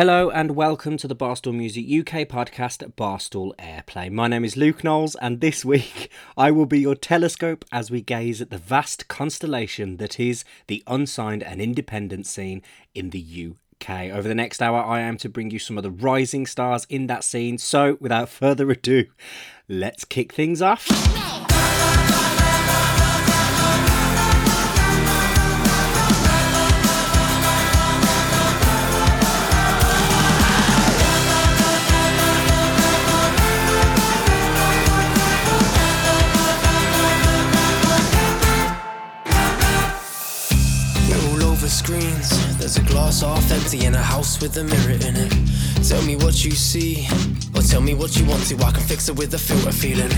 Hello and welcome to the Barstool Music UK podcast at Barstool Airplay. My name is Luke Knowles and this week I will be your telescope as we gaze at the vast constellation that is the unsigned and independent scene in the UK. Over the next hour I am to bring you some of the rising stars in that scene, so without further ado, let's kick things off. Screens, there's a glass half empty in a house with a mirror in it. Tell me what you see, or tell me what you want to. I can fix it with a filter feeling.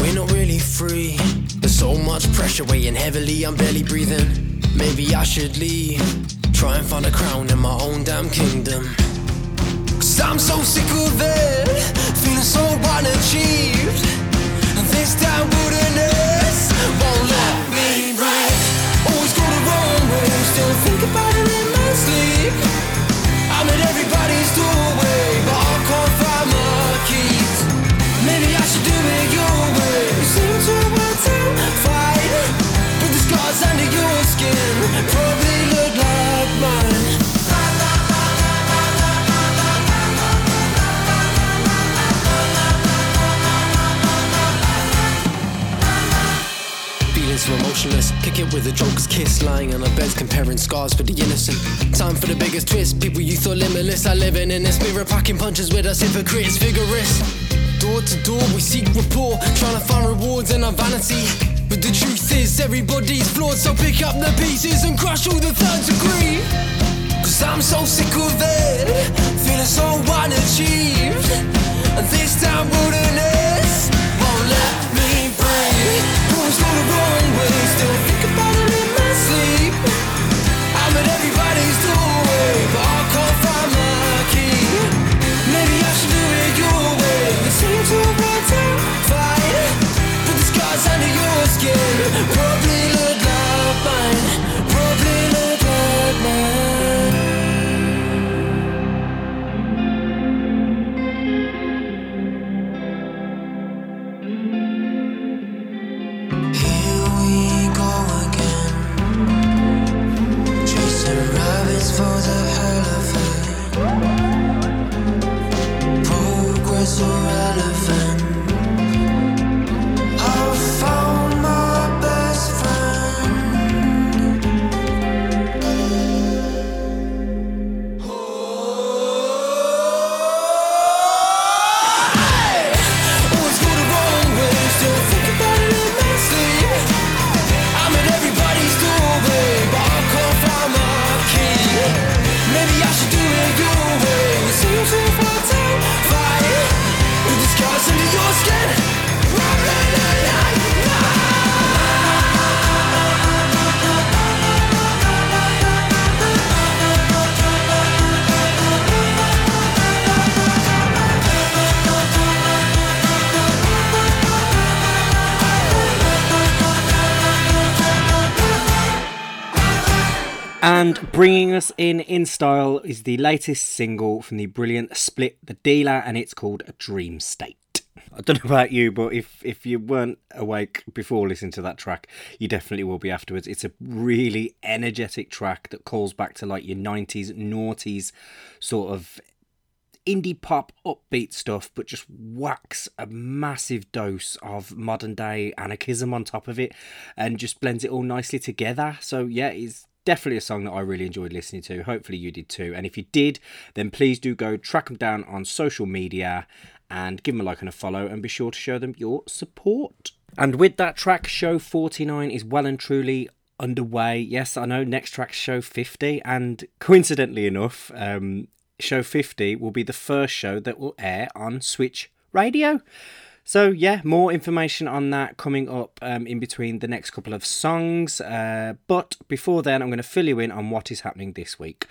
We're not really free. There's so much pressure weighing heavily, I'm barely breathing. Maybe I should leave, try and find a crown in my own damn kingdom. 'Cause I'm so sick of it, feeling so unachieved. And this damn wilderness won't let me right. Always go the wrong way, still think about it in my sleep. I'm at everybody's doorway, but I can't find my keys. Maybe I should do it your way. You seem to want to fight, but the scars under your skin probably look like mine. Emotionless, kick it with a joker's kiss, lying on our beds, comparing scars for the innocent. Time for the biggest twist, people you thought limitless are living in this mirror, packing punches with us hypocrites, vigorous. Door to door, we seek rapport, trying to find rewards in our vanity. But the truth is, everybody's flawed, so pick up the pieces and crush all the third degree. 'Cause I'm so sick of it, feeling so unachieved. And this damn wilderness won't let me breathe. Always go the wrong way, still think about it in my sleep. I'm at everybody's doorway, but I can't find my key. Maybe I should do it your way. It seems to want to fight, but the scars under your skin probably look like mine. Probably look like mine. For the hell of it, progress or elephant, I found my best friend. Oh, hey! Always go the wrong way, still think about it in my sleep. I'm at everybody's doorway, but I can't find my key. Maybe I should do it your way. It seems to want to fight, with the scars under your skin. And bringing us in style is the latest single from the brilliant Split, The Dealer, and it's called A Dream State. I don't know about you, but if you weren't awake before listening to that track, you definitely will be afterwards. It's a really energetic track that calls back to like your 90s, noughties sort of indie pop upbeat stuff, but just whacks a massive dose of modern day anarchism on top of it and just blends it all nicely together. So yeah, it's definitely a song that I really enjoyed listening to. Hopefully you did too. And if you did, then please do go track them down on social media and give them a like and a follow, and be sure to show them your support. And with that track, show 49 is well and truly underway. Yes, I know, next track's show 50. And coincidentally enough, show 50 will be the first show that will air on Switch Radio. So yeah, more information on that coming up in between the next couple of songs. But before then, I'm going to fill you in on what is happening this week.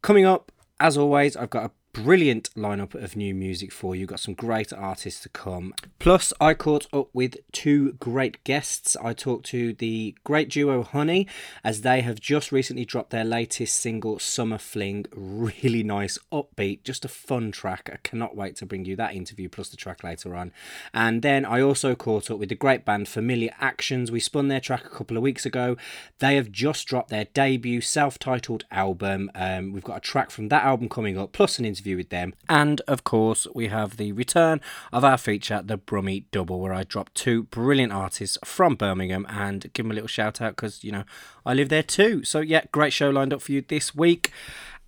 Coming up, as always, I've got a brilliant lineup of new music for you. Got some great artists to come. Plus, I caught up with two great guests. I talked to the great duo Honey, as they have just recently dropped their latest single, Summer Fling. Really nice, upbeat, just a fun track. I cannot wait to bring you that interview plus the track later on. And then I also caught up with the great band Familiar Actions. We spun their track a couple of weeks ago. They have just dropped their debut self-titled album. We've got a track from that album coming up, plus an interview with them. And of course, we have the return of our feature, the Brummie Double, where I dropped two brilliant artists from Birmingham and give them a little shout out because, you know, I live there too. So yeah, great show lined up for you this week,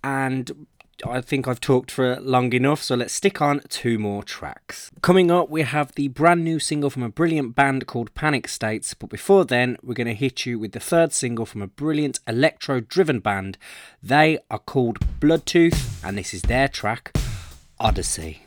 and I think I've talked for long enough, so let's stick on two more tracks. Coming up, we have the brand new single from a brilliant band called Panic States, but before then, we're going to hit you with the third single from a brilliant electro-driven band. They are called Bloodtooth, and this is their track, Odyssey.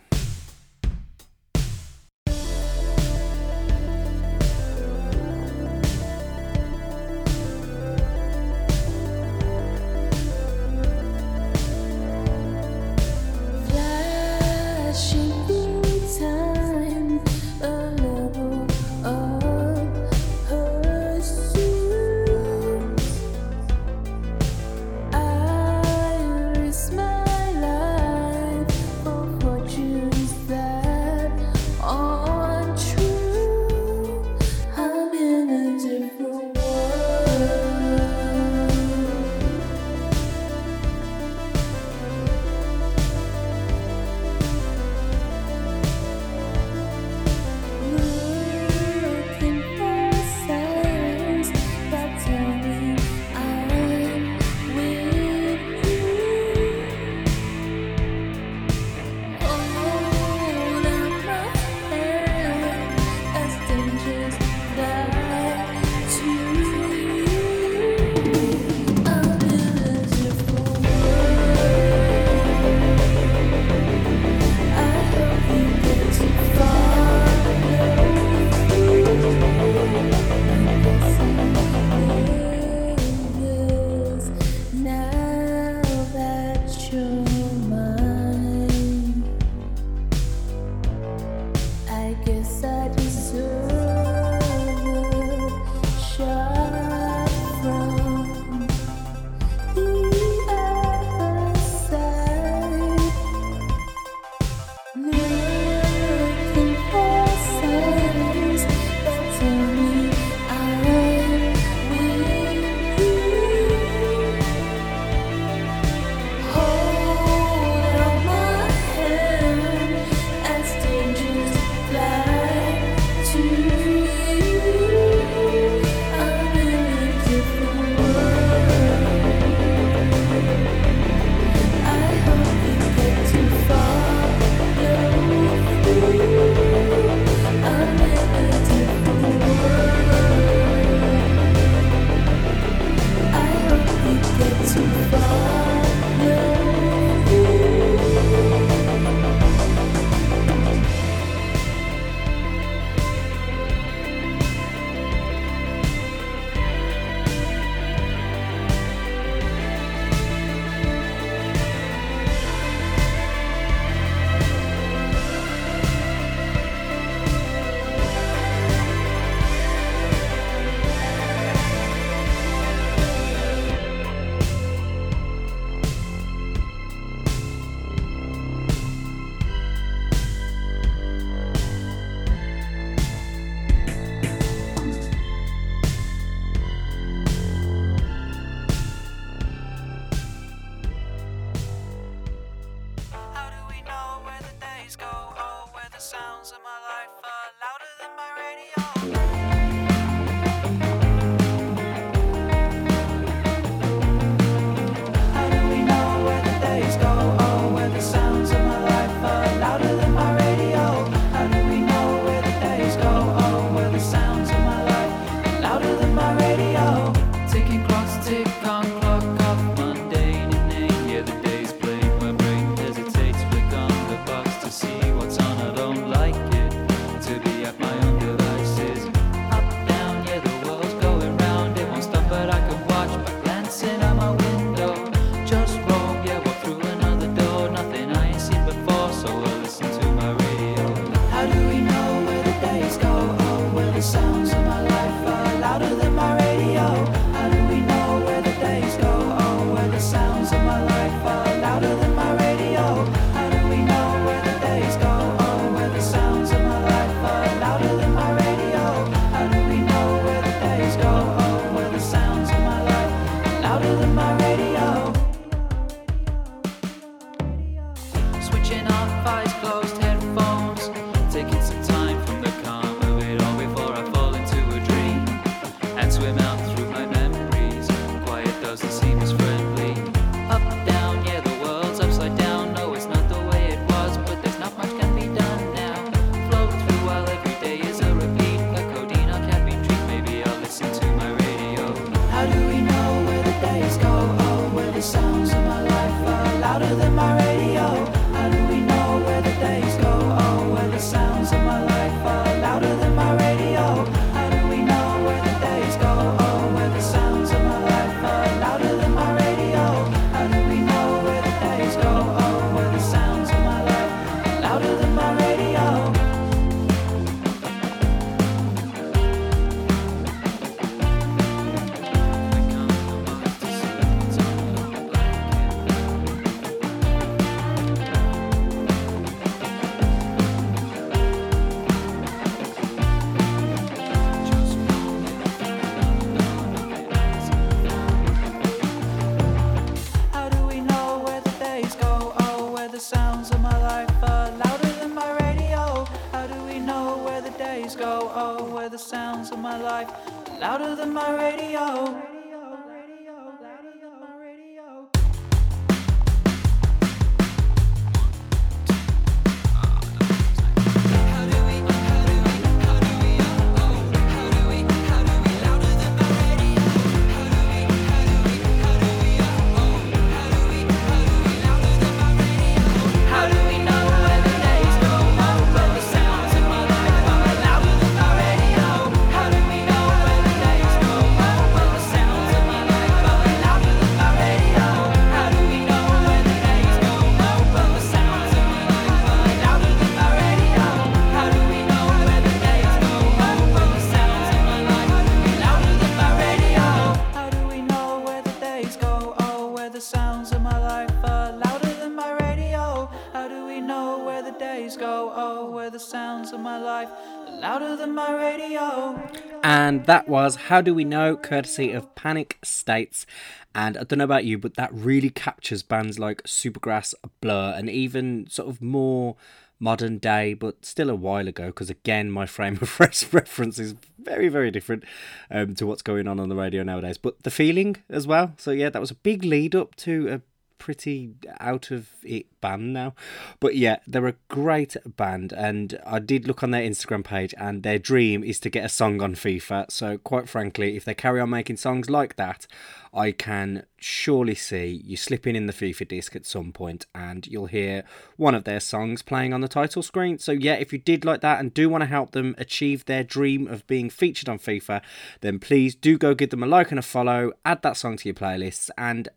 And that was How Do We Know, courtesy of Panic States. And I don't know about you, but that really captures bands like Supergrass, Blur, and even sort of more modern day, but still a while ago, because again, my frame of reference is very, very different to what's going on the radio nowadays. But The Feeling as well. So yeah, that was a big lead up to a pretty out of it band now, but yeah, they're a great band, and I did look on their Instagram page, and their dream is to get a song on FIFA. So quite frankly, if they carry on making songs like that, I can surely see you slipping in the FIFA disc at some point, and you'll hear one of their songs playing on the title screen. So yeah, if you did like that and do want to help them achieve their dream of being featured on FIFA, then please do go give them a like and a follow, add that song to your playlists, and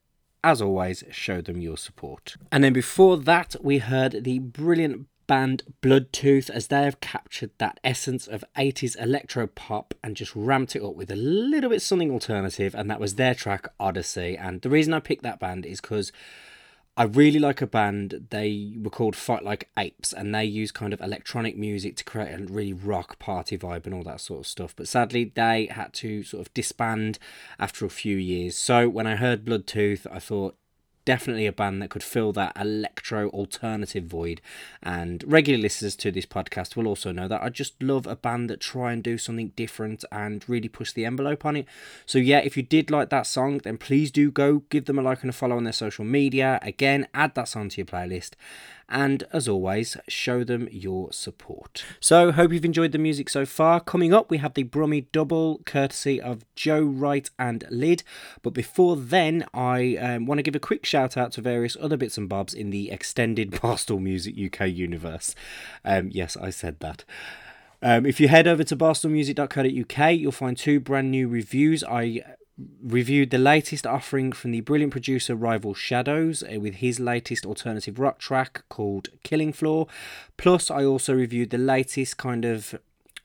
as always, show them your support. And then before that, we heard the brilliant band Bloodtooth, as they have captured that essence of 80s electro pop and just ramped it up with a little bit something alternative, and that was their track Odyssey. And the reason I picked that band is because I really like a band. They were called Fight Like Apes, and they use kind of electronic music to create a really rock party vibe and all that sort of stuff. But sadly, they had to sort of disband after a few years. So when I heard Bloodtooth, I thought, definitely a band that could fill that electro alternative void, and regular listeners to this podcast will also know that I just love a band that try and do something different and really push the envelope on it. So yeah, if you did like that song, then please do go give them a like and a follow on their social media. Again, add that song to your playlist, and as always, show them your support. So hope you've enjoyed the music so far. Coming up, we have the Brummie Double, courtesy of Joe Wright and Lid. But before then, I want to give a quick shout out to various other bits and bobs in the extended Barstool Music UK universe. Yes, I said that. If you head over to barstoolmusic.co.uk, you'll find two brand new reviews. I reviewed the latest offering from the brilliant producer Rival Shadows with his latest alternative rock track called Killing Floor. Plus, I also reviewed the latest kind of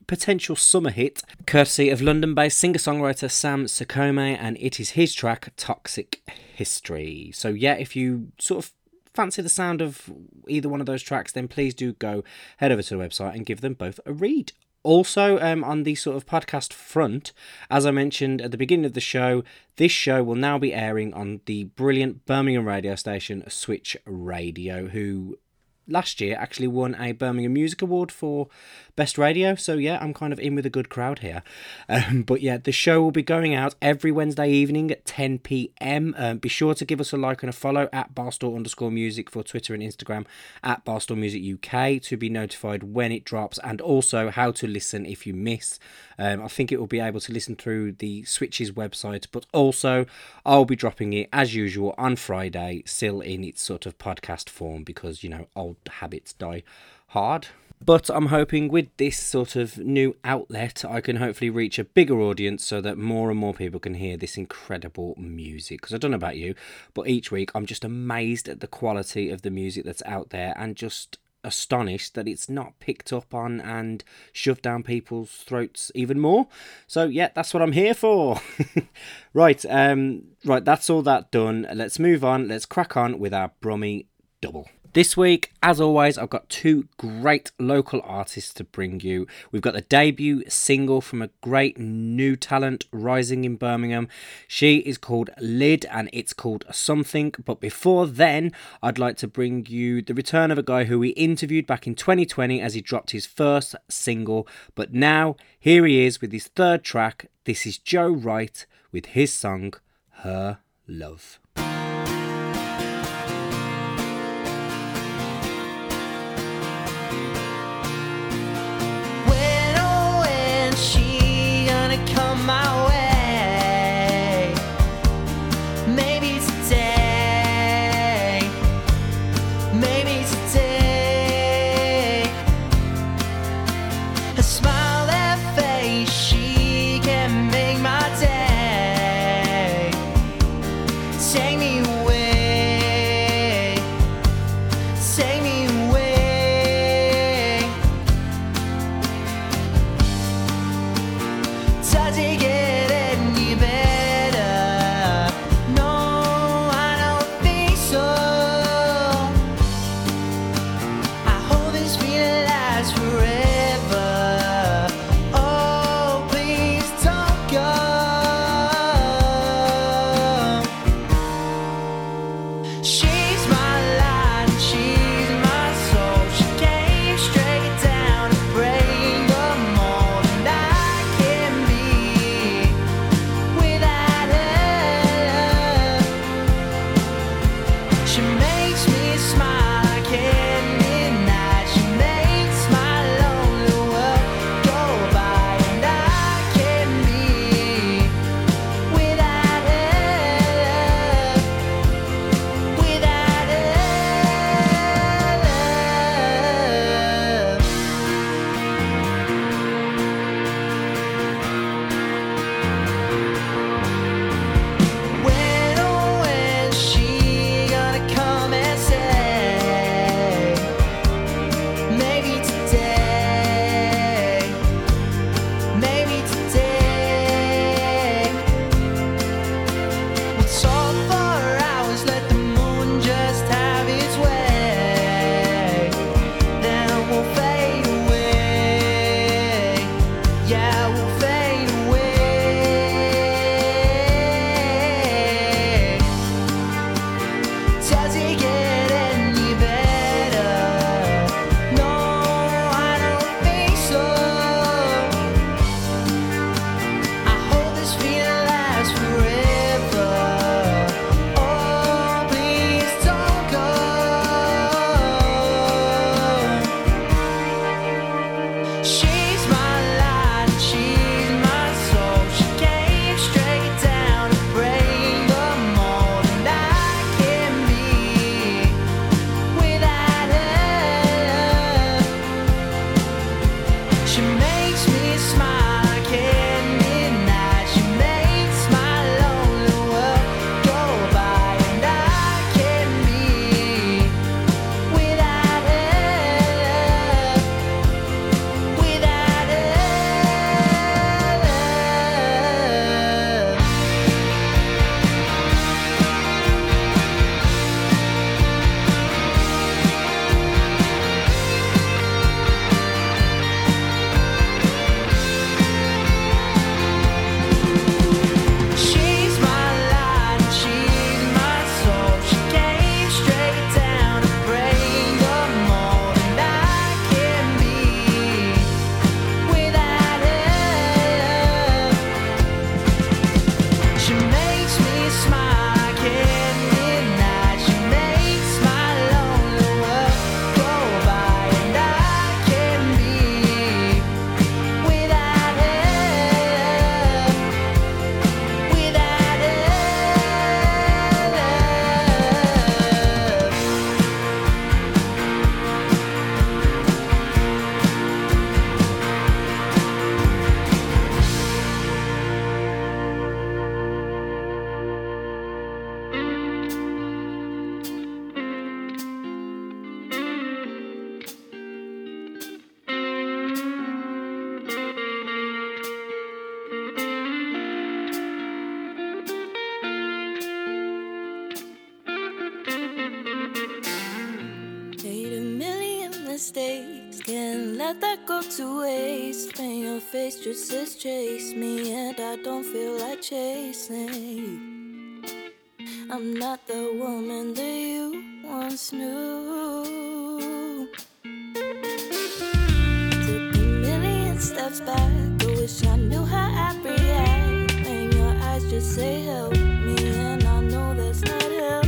potential summer hit, courtesy of London-based singer-songwriter Sam Sakome, and it is his track Toxic History. So yeah, if you sort of fancy the sound of either one of those tracks, then please do go head over to the website and give them both a read. Also, on the sort of podcast front, as I mentioned at the beginning of the show, this show will now be airing on the brilliant Birmingham radio station Switch Radio, who last year actually won a Birmingham Music Award for Best Radio. So yeah, I'm kind of in with a good crowd here. But yeah, the show will be going out every Wednesday evening at 10 p.m. Be sure to give us a like and a follow at Barstool_music for Twitter and Instagram, at Barstool Music UK, to be notified when it drops, and also how to listen if you miss. I think it will be able to listen through the Switch's website, but also I'll be dropping it as usual on Friday, still in its sort of podcast form, because, you know, old habits die hard. But I'm hoping with this sort of new outlet, I can hopefully reach a bigger audience so that more and more people can hear this incredible music. Because I don't know about you, but each week I'm just amazed at the quality of the music that's out there, and just astonished that it's not picked up on and shoved down people's throats even more. So yeah, that's what I'm here for. Right, that's all that done. Let's move on. Let's crack on with our Brummy Double. This week, as always, I've got two great local artists to bring you. We've got the debut single from a great new talent rising in Birmingham. She is called Lid and it's called Something. But before then, I'd like to bring you the return of a guy who we interviewed back in 2020 as he dropped his first single. But now, here he is with his third track. This is Joe Wright with his song, Her Love. My way, maybe today, maybe today. Her smile, that face, she can make my day. Take me away, take me away. Does it get she's my light, she's my made a million mistakes, can't let that go to waste. When your face just says chase me, and I don't feel like chasing you. I'm not the woman that you once knew. Took a million steps back, I wish I knew how I'd react. When your eyes just say help me, and I know that's not help.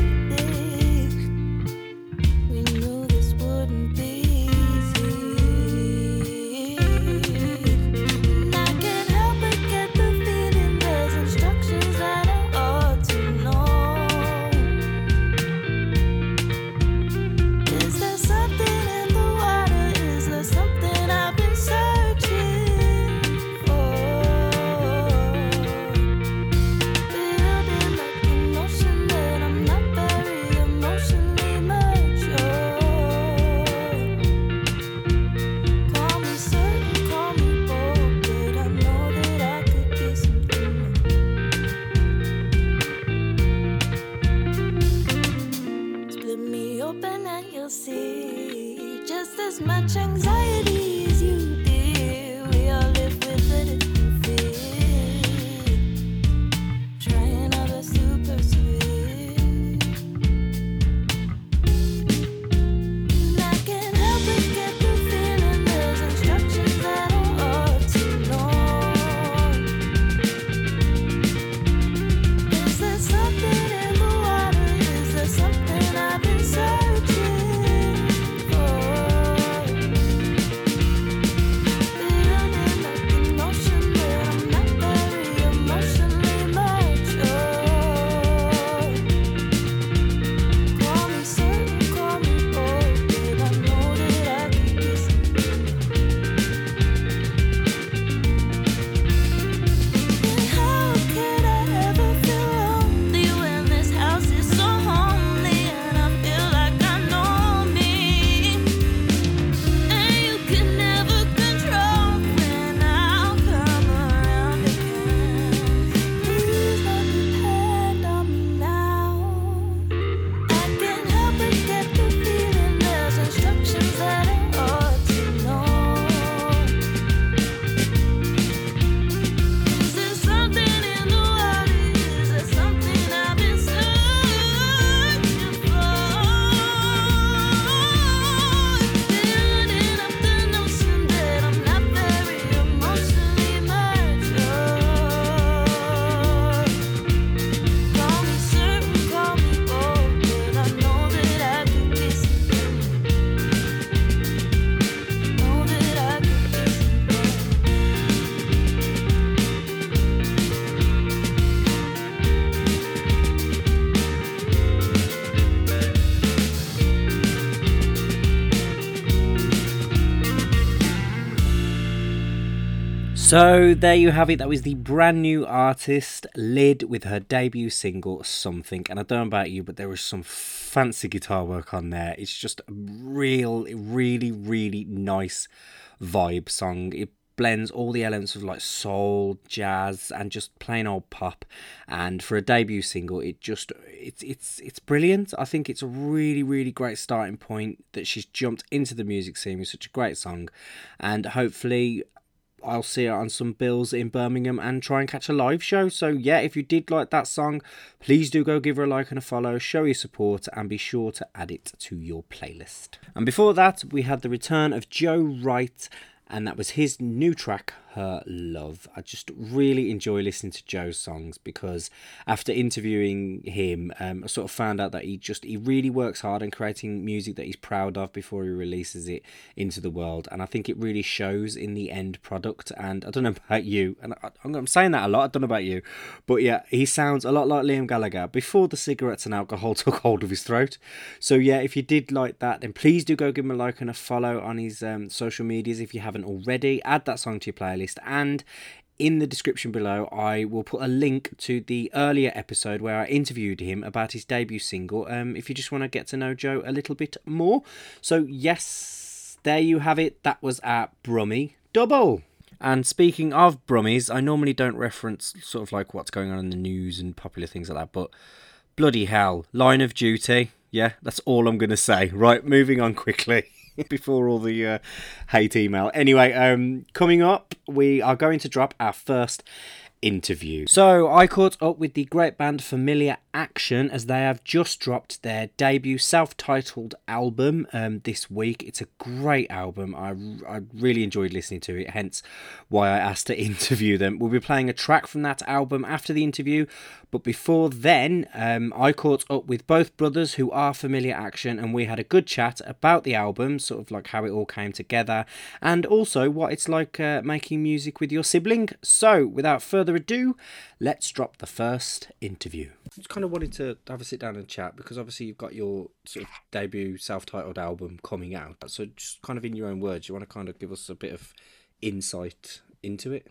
So there you have it, that was the brand new artist Lid with her debut single Something, and I don't know about you, but there was some fancy guitar work on there. It's just a really nice vibe song. It blends all the elements of like soul, jazz, and just plain old pop, and for a debut single it just it's brilliant. I think it's a really great starting point that she's jumped into the music scene with such a great song, and hopefully I'll see her on some bills in Birmingham and try and catch a live show. So yeah, if you did like that song, please do go give her a like and a follow, show your support, and be sure to add it to your playlist. And before that, we had the return of Joe Wright, and that was his new track, Her Love. I just really enjoy listening to Joe's songs because after interviewing him, I sort of found out that he really works hard in creating music that he's proud of before he releases it into the world. And I think it really shows in the end product. And I don't know about you, and I'm saying that a lot, I don't know about you, but yeah, he sounds a lot like Liam Gallagher before the cigarettes and alcohol took hold of his throat. So yeah, if you did like that, then please do go give him a like and a follow on his social medias if you haven't already. Add that song to your playlist. And in the description below, I will put a link to the earlier episode where I interviewed him about his debut single, if you just want to get to know Joe a little bit more. So yes, there you have it. That was our Brummie Double. And speaking of Brummies, I normally don't reference sort of like what's going on in the news and popular things like that, but bloody hell, Line of Duty. Yeah, that's all I'm going to say. Right, moving on quickly before all the hate email. Anyway, coming up, we are going to drop our first interview. So I caught up with the great band Familiar Action as they have just dropped their debut self-titled album this week. It's a great album. I really enjoyed listening to it, hence why I asked to interview them. We'll be playing a track from that album after the interview, but before then I caught up with both brothers who are Familiar Action, and we had a good chat about the album, sort of like how it all came together, and also what it's like making music with your sibling. So without further ado, let's drop the first interview. I just kind of wanted to have a sit down and chat because obviously you've got your sort of debut self-titled album coming out. So just kind of in your own words, you want to kind of give us a bit of insight into it?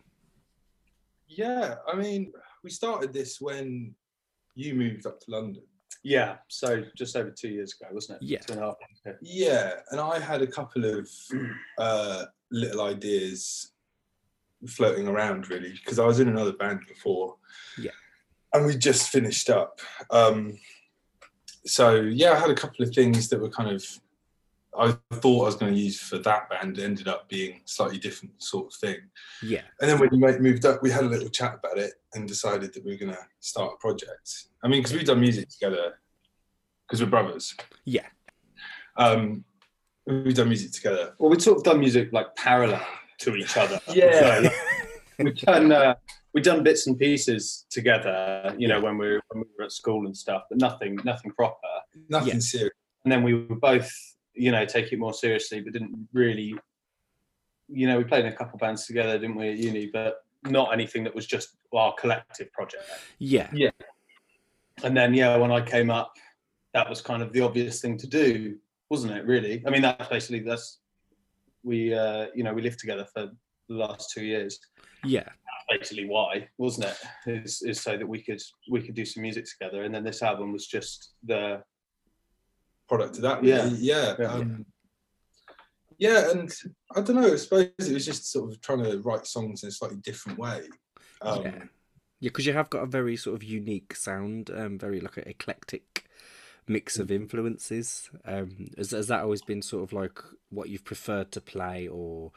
Yeah, I mean, we started this when you moved up to London. Yeah, so just over 2 years ago, wasn't it? Yeah. 2.5 years ago. Yeah, and I had a couple of little ideas floating around, really, because I was in another band before, yeah, and we just finished up. So yeah, I had a couple of things that were kind of I thought I was going to use for that band, ended up being slightly different sort of thing. Yeah, and then when we moved up, we had a little chat about it and decided that we were going to start a project. I mean, because we've done music together, because we're brothers. Yeah, we've done music together. Well, we've sort of done music like parallel to each other. Yeah, we've done bits and pieces together, you know, when we were at school and stuff, but nothing proper, nothing serious. And then we were both, you know, take it more seriously, but didn't really, you know, we played in a couple bands together, didn't we, at uni, but not anything that was just our collective project. Yeah. And then when I came up, that was kind of the obvious thing to do, wasn't it? Really, I mean, that's. We lived together for the last 2 years. Yeah, that's basically why, wasn't it? Is so that we could do some music together, and then this album was just the product of that. Yeah, really. And I don't know. I suppose it was just sort of trying to write songs in a slightly different way. Because you have got a very sort of unique sound, very like an eclectic mix of influences. Has that always been sort of like what you've preferred to play, or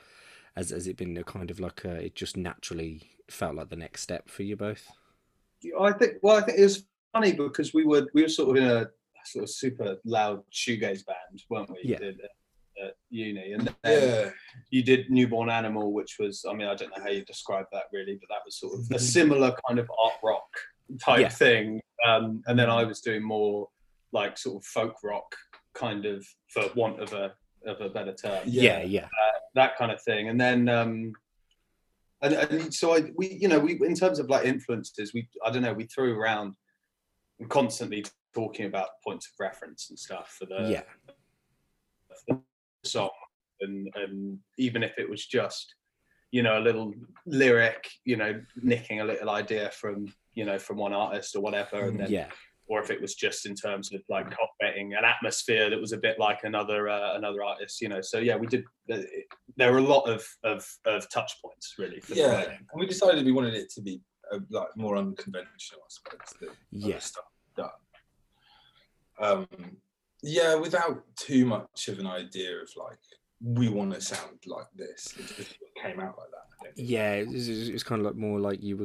has it been a kind of like it just naturally felt like the next step for you both? I think it was funny because we were sort of in a sort of super loud shoegaze band, weren't we? Yeah. At uni, and then you did Newborn Animal, which was, I mean, I don't know how you describe that really, but that was sort of a similar kind of art rock type thing. And then I was doing more like sort of folk rock, kind of, for want of a better term. Yeah. That kind of thing. And then, so we in terms of like influences, we threw around constantly talking about points of reference and stuff for the song, and even if it was just, you know, a little lyric, you know, nicking a little idea from one artist or whatever, and then or if it was just in terms of like copying an atmosphere that was a bit like another artist, you know. So yeah, we did. There were a lot of touch points really. And we decided we wanted it to be like more unconventional, I suppose. Stuff done. Without too much of an idea of like we want to sound like this. It just came out like that. Yeah, it's kind of like more like you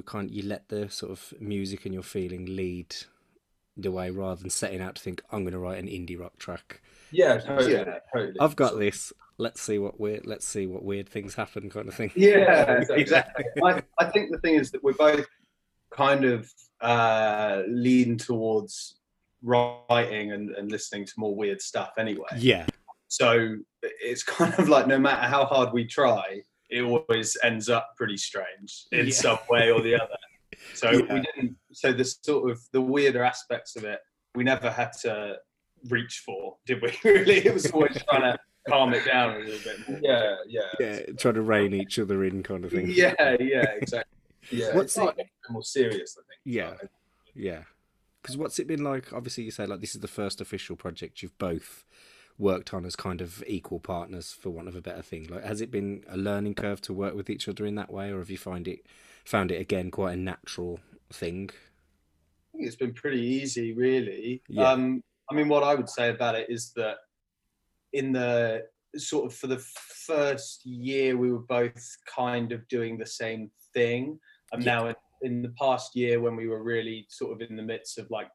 let the sort of music and your feeling lead the way, rather than setting out to think I'm going to write an indie rock track. Yeah, totally. I've got this. Let's see what weird things happen, kind of thing. Yeah, exactly. I think the thing is that we're both kind of lean towards writing and listening to more weird stuff anyway. Yeah. So it's kind of like no matter how hard we try, it always ends up pretty strange in some way or the other. So the sort of the weirder aspects of it, we never had to reach for, did we? Really, it was always trying to calm it down a little bit more. Yeah. Trying to rein each other in, kind of thing. Yeah, exactly. Yeah, what's it's like more serious, I think. Yeah. Because what's it been like? Obviously, you say like this is the first official project you've both worked on as kind of equal partners, for want of a better thing. Like, has it been a learning curve to work with each other in that way, or have you found it again quite a natural thing? I think it's been pretty easy, really. I mean, what I would say about it is that in the sort of for the first year, we were both kind of doing the same thing. And now in the past year, when we were really sort of in the midst of like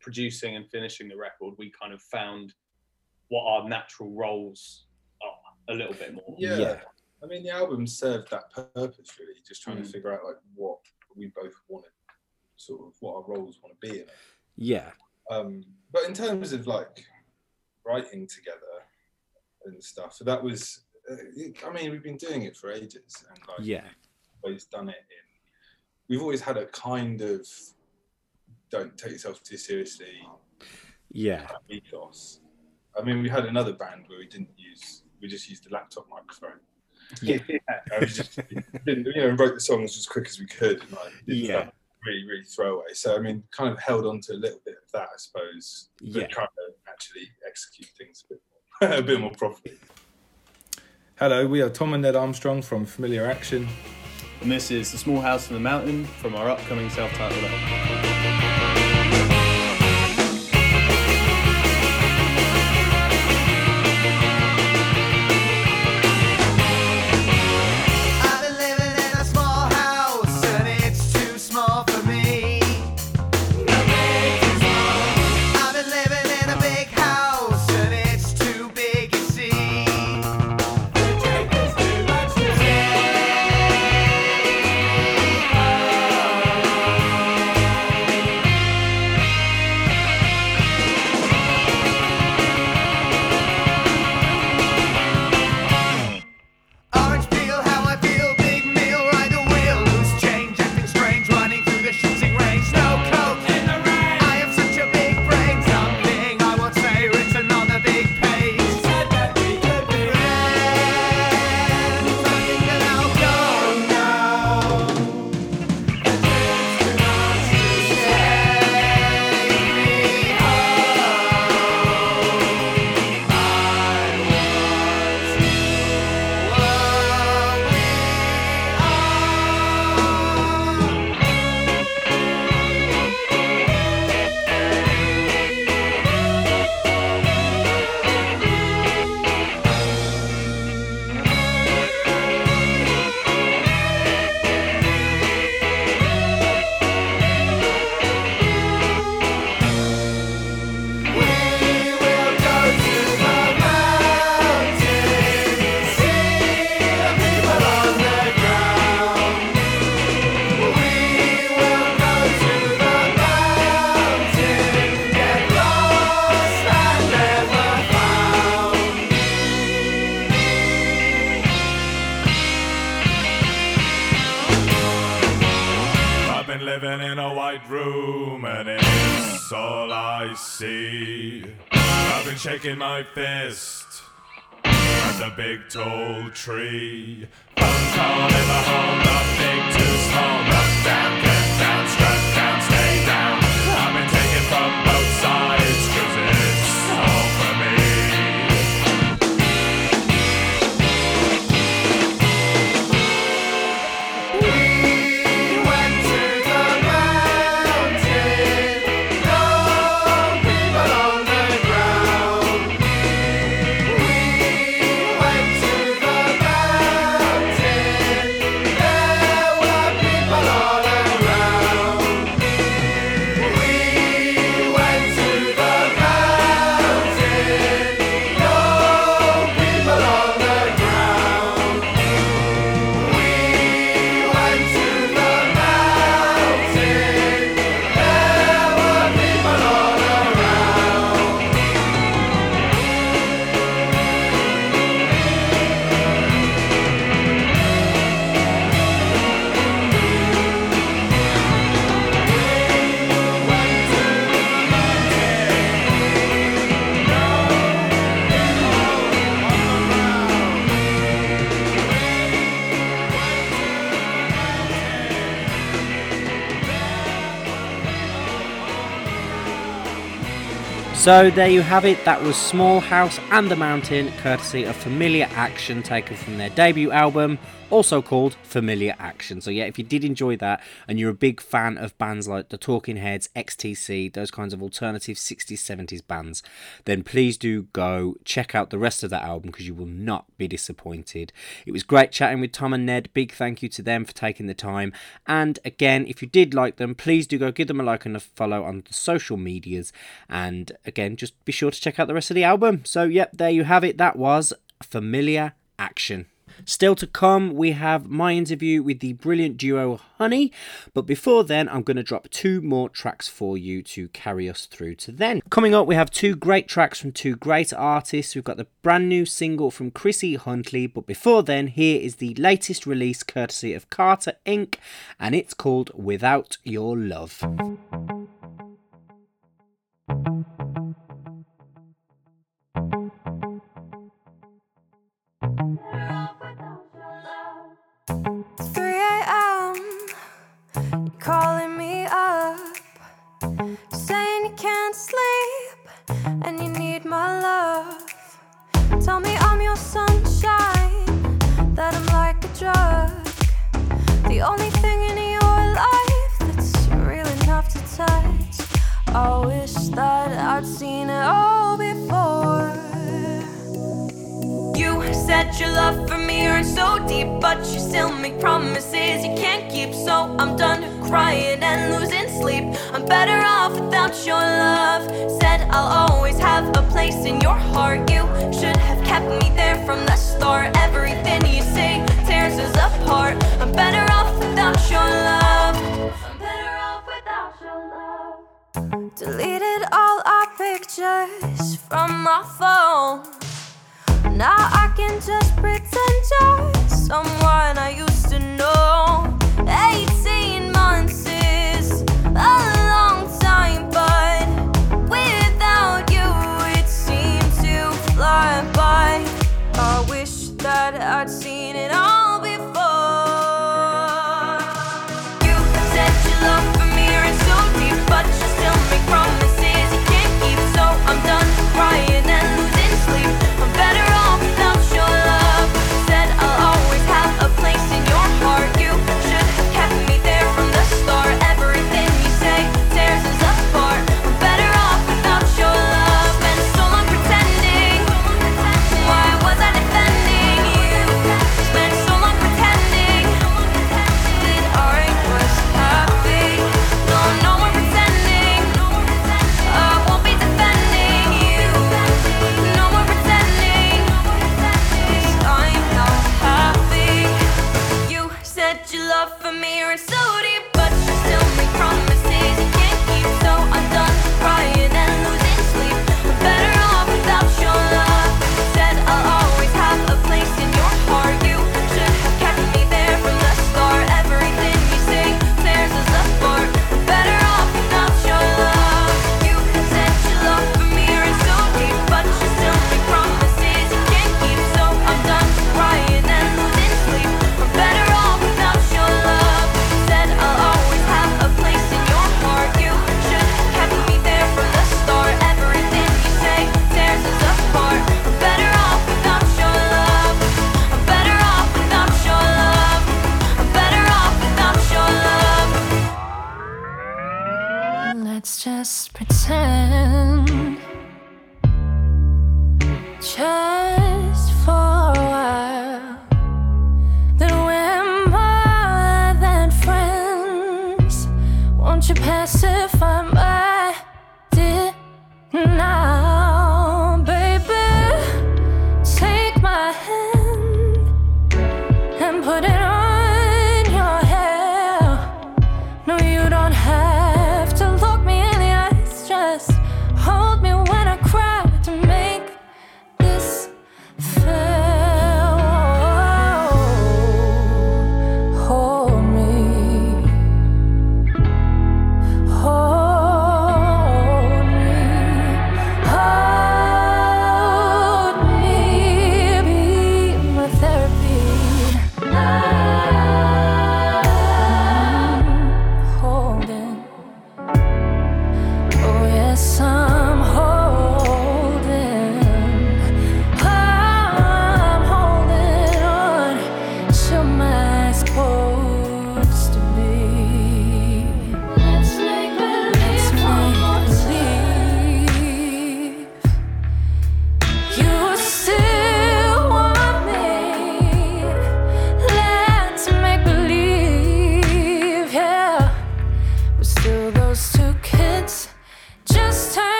producing and finishing the record, we kind of found what our natural roles are a little bit more. Yeah. I mean, the album served that purpose, really, just trying to figure out like what we both wanted, sort of what our roles want to be in it. Yeah. But in terms of like writing together and stuff, so that was, I mean, we've been doing it for ages, and like, we've always done it in, we've always had a kind of don't take yourself too seriously ethos. I mean, we had another band where we just used the laptop microphone. We just wrote the songs as quick as we could, and like really throwaway. So I mean, kind of held on to a little bit of that, I suppose. Yeah, trying to actually execute things a bit more properly. Hello, we are Tom and Ned Armstrong from Familiar Action, and this is The Small House in the Mountain from our upcoming self-titled album. Shaking my fist at the big tall tree. Phones can't ever hold nothing too small. Knock down, get down, strut down, stay down. I've been taken from both sides, 'cause it's all for me. So there you have it, that was Small House and the Mountain, courtesy of Familiar Action, taken from their debut album, also called Familiar Action. So yeah, if you did enjoy that and you're a big fan of bands like the Talking Heads, XTC, those kinds of alternative 60s, 70s bands, then please do go check out the rest of that album because you will not be disappointed. It was great chatting with Tom and Ned. Big thank you to them for taking the time. And again, if you did like them, please do go give them a like and a follow on the social medias, and again, just be sure to check out the rest of the album. So, yep, there you have it. That was Familiar Action. Still to come, we have my interview with the brilliant duo Honey, but before then, I'm going to drop two more tracks for you to carry us through to then. Coming up, we have two great tracks from two great artists. We've got the brand new single from Chrissy Huntley, but before then, here is the latest release courtesy of Carter Inc, and it's called Without Your Love. Have to look me in the eyes, just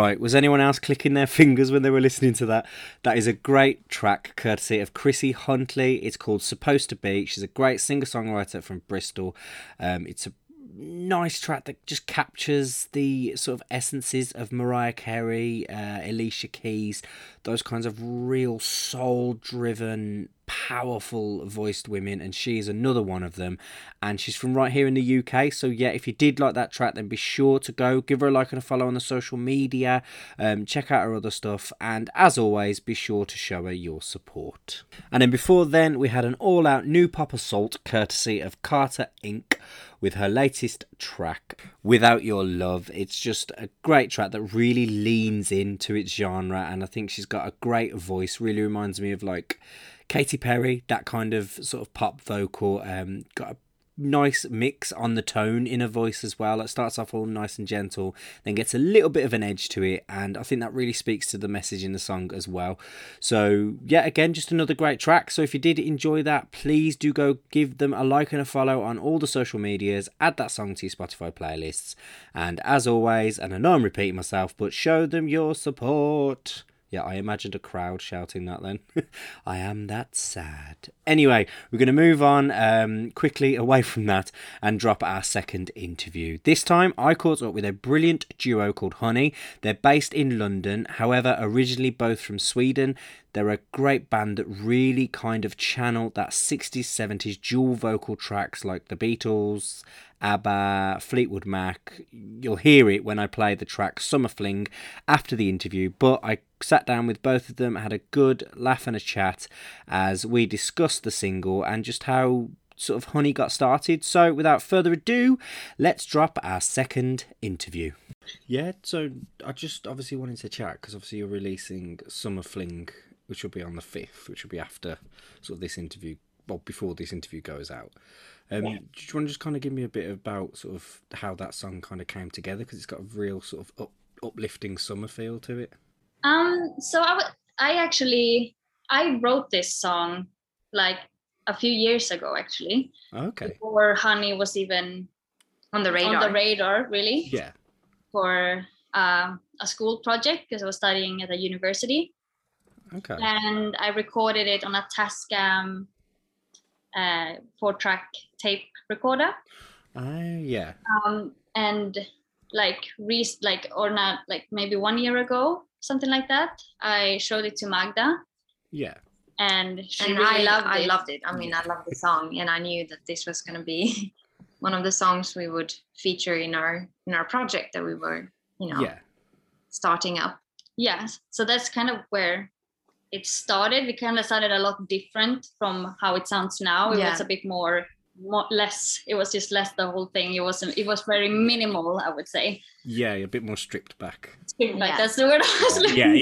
right. Was anyone else clicking their fingers when they were listening to that? That is a great track, courtesy of Chrissy Huntley. It's called Supposed to Be. She's a great singer-songwriter from Bristol. It's a nice track that just captures the sort of essences of Mariah Carey, Alicia Keys, those kinds of real soul-driven, powerful voiced women, and she is another one of them, and she's from right here in the UK. So yeah, if you did like that track, then be sure to go give her a like and a follow on the social media, check out her other stuff, and as always, be sure to show her your support. And then before then, we had an all-out new pop assault courtesy of Carter Inc with her latest track, Without Your Love. It's just a great track that really leans into its genre, and I think she's got a great voice. Really reminds me of like Katy Perry, that kind of sort of pop vocal. Got a nice mix on the tone in her voice as well. It starts off all nice and gentle, then gets a little bit of an edge to it, and I think that really speaks to the message in the song as well. So yeah, again, just another great track. So if you did enjoy that, please do go give them a like and a follow on all the social medias, add that song to your Spotify playlists, and as always, and I know I'm repeating myself, but show them your support. Yeah, I imagined a crowd shouting that then. I am that sad. Anyway, we're going to move on quickly away from that and drop our second interview. This time, I caught up with a brilliant duo called Honey. They're based in London, however, originally both from Sweden. They're a great band that really kind of channeled that 60s, 70s dual vocal tracks like The Beatles, ABBA, Fleetwood Mac. You'll hear it when I play the track Summer Fling after the interview, but I sat down with both of them, had a good laugh and a chat as we discussed the single and just how sort of Honey got started. So without further ado, let's drop our second interview. Yeah, so I just obviously wanted to chat because obviously you're releasing Summer Fling, which will be on the 5th, which will be after sort of this interview, well, before this interview goes out. Yeah. Do you want to just kind of give me a bit about sort of how that song kind of came together? Because it's got a real sort of uplifting summer feel to it. So I wrote this song like a few years ago, actually. Okay. Before Honey was even on the radar, really. Yeah. For a school project, because I was studying at a university. Okay. And I recorded it on a Tascam 4-track tape recorder. Yeah. And maybe 1 year ago, something like that, I showed it to Magda. Yeah. And I loved it. I mean, I loved the song, and I knew that this was going to be one of the songs we would feature in our project that we were, starting up. Yeah, so that's kind of where it started. It kind of sounded a lot different from how it sounds now. It was a bit more less. It was just less the whole thing. It was very minimal, I would say. Yeah, a bit more stripped back. Stripped back. That's the word. I was looking.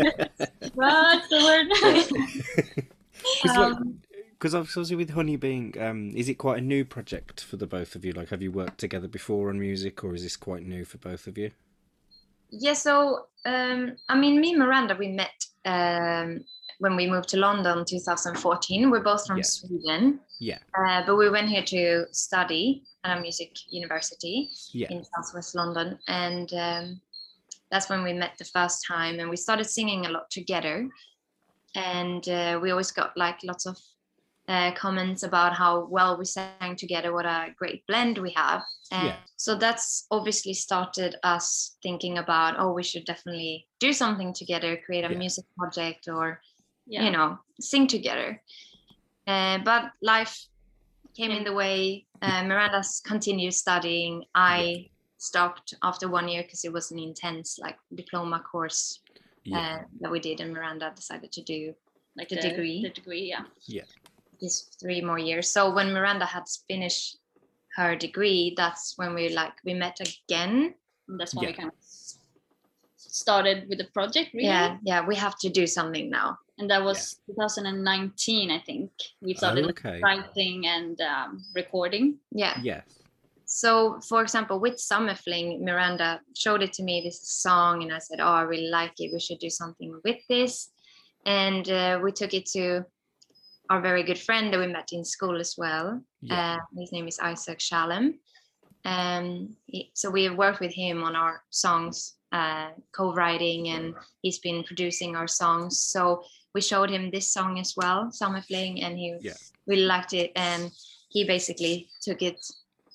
Yeah. What's the word? Because obviously with Honey being, is it quite a new project for the both of you? Like, have you worked together before on music, or is this quite new for both of you? Yeah, so, me and Miranda, we met when we moved to London in 2014. We're both from Sweden. Yeah. But we went here to study at a music university in Southwest London. And that's when we met the first time. And we started singing a lot together. And we always got lots of comments about how well we sang together, what a great blend we have. And so that's obviously started us thinking about, we should definitely do something together, create a music project or, sing together. But life came in the way. Miranda continued studying. I stopped after 1 year because it was an intense diploma course that we did. And Miranda decided to do the degree. The degree, yeah. Yeah. These 3 more years. So when Miranda had finished her degree, that's when we met again. And that's when we kind of started with the project, really. Yeah, we have to do something now. And that was 2019, I think. We started writing and recording. Yeah. Yes. So, for example, with Summer Fling, Miranda showed it to me, this song, and I said, I really like it. We should do something with this. And we took it to our very good friend that we met in school as well. His name is Isaac Shalem. So we have worked with him on our songs, co-writing, and he's been producing our songs. So we showed him this song as well, Sommerfling, and he really liked it. And he basically took it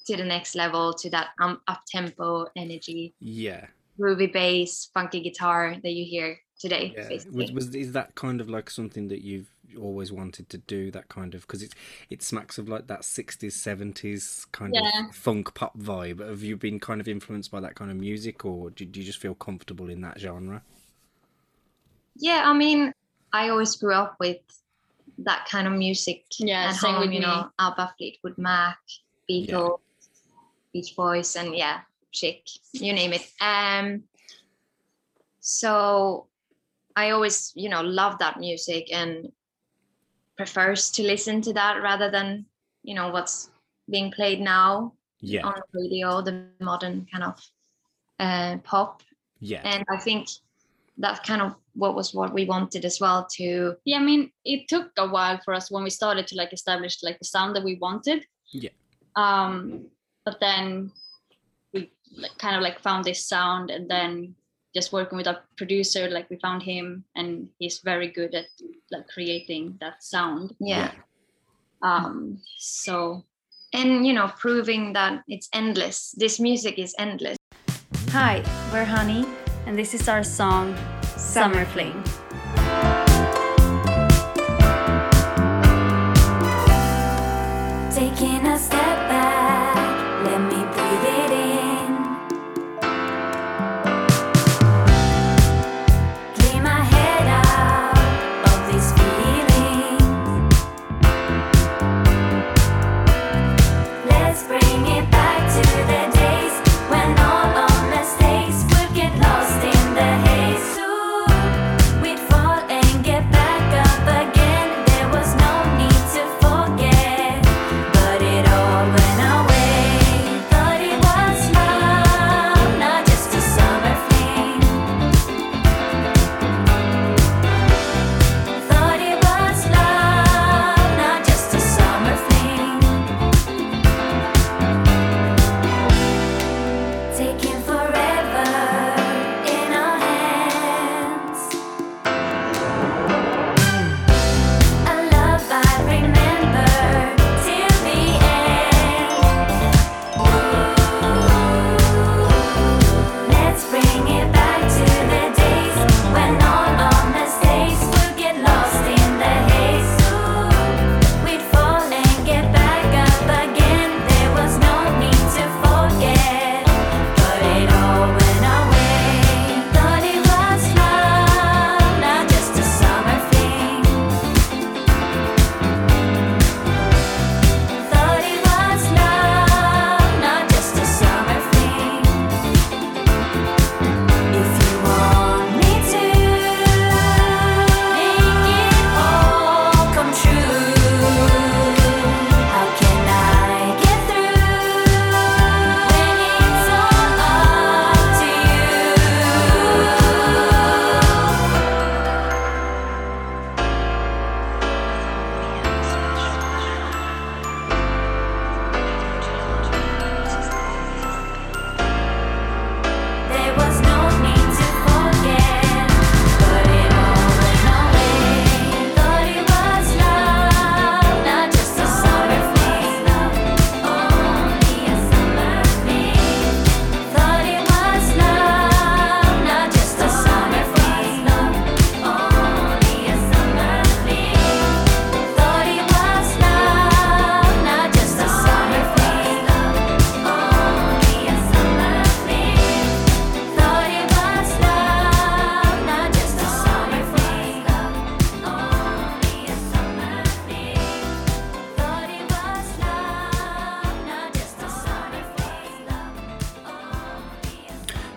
to the next level, to that up-tempo energy. Yeah. Groovy bass, funky guitar that you hear today. Yeah. Basically. Is that kind of like something that you've always wanted to do, that kind of, because it smacks of like that 60s 70s kind of funk pop vibe? Have you been kind of influenced by that kind of music, or do you just feel comfortable in that genre? Yeah, I mean, I always grew up with that kind of music at home, you know, ABBA, Fleetwood Mac, Beatles, Beach Boys, and Chic, you name it. So I always, you know, love that music and prefers to listen to that rather than, you know, what's being played now on the radio, the modern kind of pop. Yeah. And I think that's kind of what we wanted as well to. Yeah, I mean, it took a while for us when we started to like establish like the sound that we wanted. Yeah. But then we like, kind of like found this sound, and then just working with our producer, like we found him, and he's very good at like creating that sound. Yeah. So, and you know, proving that it's endless. This music is endless. Hi, we're Honey, and this is our song, Summer Fling. Taking a step back, let me breathe it in.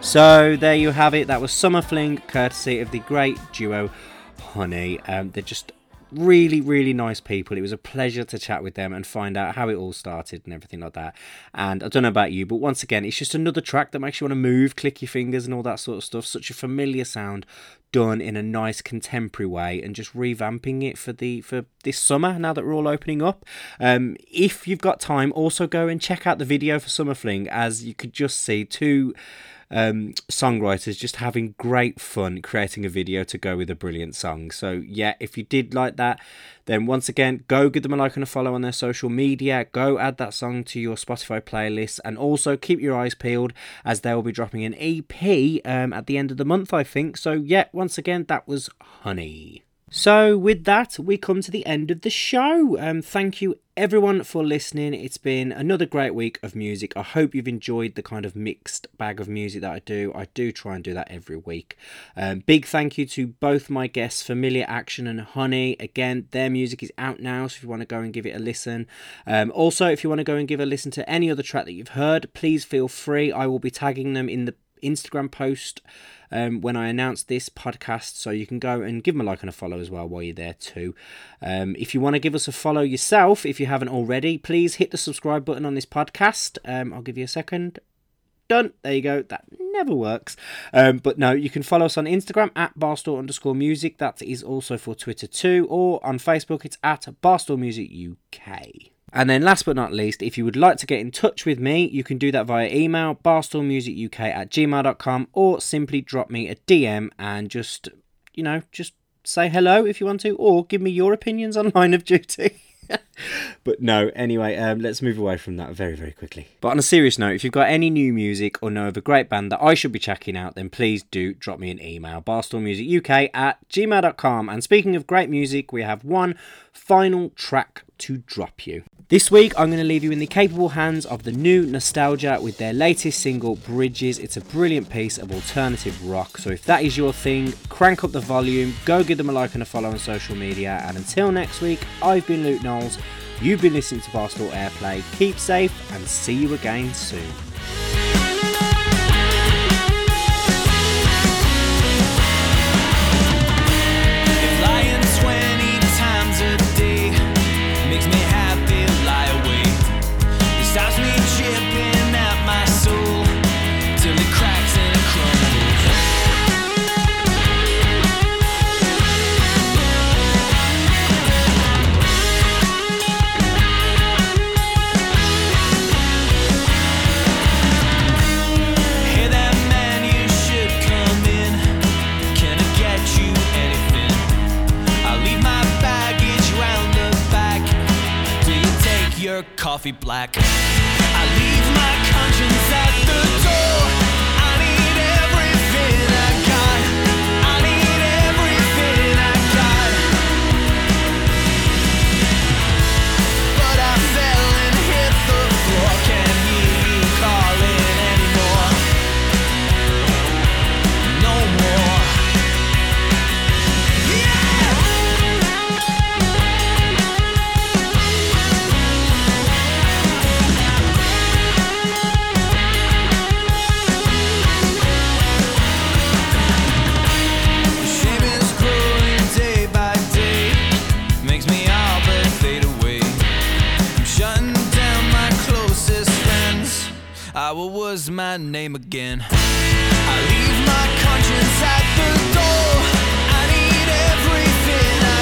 So there you have it. That was Summer Fling, courtesy of the great duo Honey. They're just really, really nice people. It was a pleasure to chat with them and find out how it all started and everything like that. And I don't know about you, but once again, it's just another track that makes you want to move, click your fingers and all that sort of stuff. Such a familiar sound done in a nice contemporary way, and just revamping it for this summer now that we're all opening up. If you've got time, also go and check out the video for Summer Fling, as you could just see two songwriters just having great fun creating a video to go with a brilliant song. So yeah, if you did like that, then once again, go give them a like and a follow on their social media, go add that song to your Spotify playlist, and also keep your eyes peeled as they will be dropping an EP at the end of the month, I think. So yeah, once again, that was Honey. So with that, we come to the end of the show. Thank you everyone for listening. It's been another great week of music. I hope you've enjoyed the kind of mixed bag of music that I do try and do that every week. Big thank you to both my guests, Familiar Action and Honey. Again, their music is out now, so if you want to go and give it a listen. Also, if you want to go and give a listen to any other track that you've heard, please feel free. I will be tagging them in the Instagram post when I announce this podcast, so you can go and give them a like and a follow as well while you're there too. If you want to give us a follow yourself, if you haven't already, please hit the subscribe button on this podcast. I'll give you a second. Done. There you go. That never works. But no, you can follow us on Instagram at Barstool_music. That is also for Twitter too, or on Facebook, it's at Barstool Music UK. And then last but not least, if you would like to get in touch with me, you can do that via email, barstoolmusicuk@gmail.com, or simply drop me a DM and just say hello if you want to, or give me your opinions on Line of Duty. But no, anyway, let's move away from that very, very quickly. But on a serious note, if you've got any new music or know of a great band that I should be checking out, then please do drop me an email, barstoolmusicuk@gmail.com. And speaking of great music, we have one final track to drop you. This week, I'm going to leave you in the capable hands of the new Nostalgia with their latest single, Bridges. It's a brilliant piece of alternative rock. So if that is your thing, crank up the volume, go give them a like and a follow on social media. And until next week, I've been Luke Knowles. You've been listening to Barstool Airplay. Keep safe and see you again soon. Coffee black. I leave my conscience at the door. I need everything I got. I need everything I got. But I fell and hit the floor. Can't hear you calling anymore. No more. What was my name again? I leave my conscience at the door. I need everything I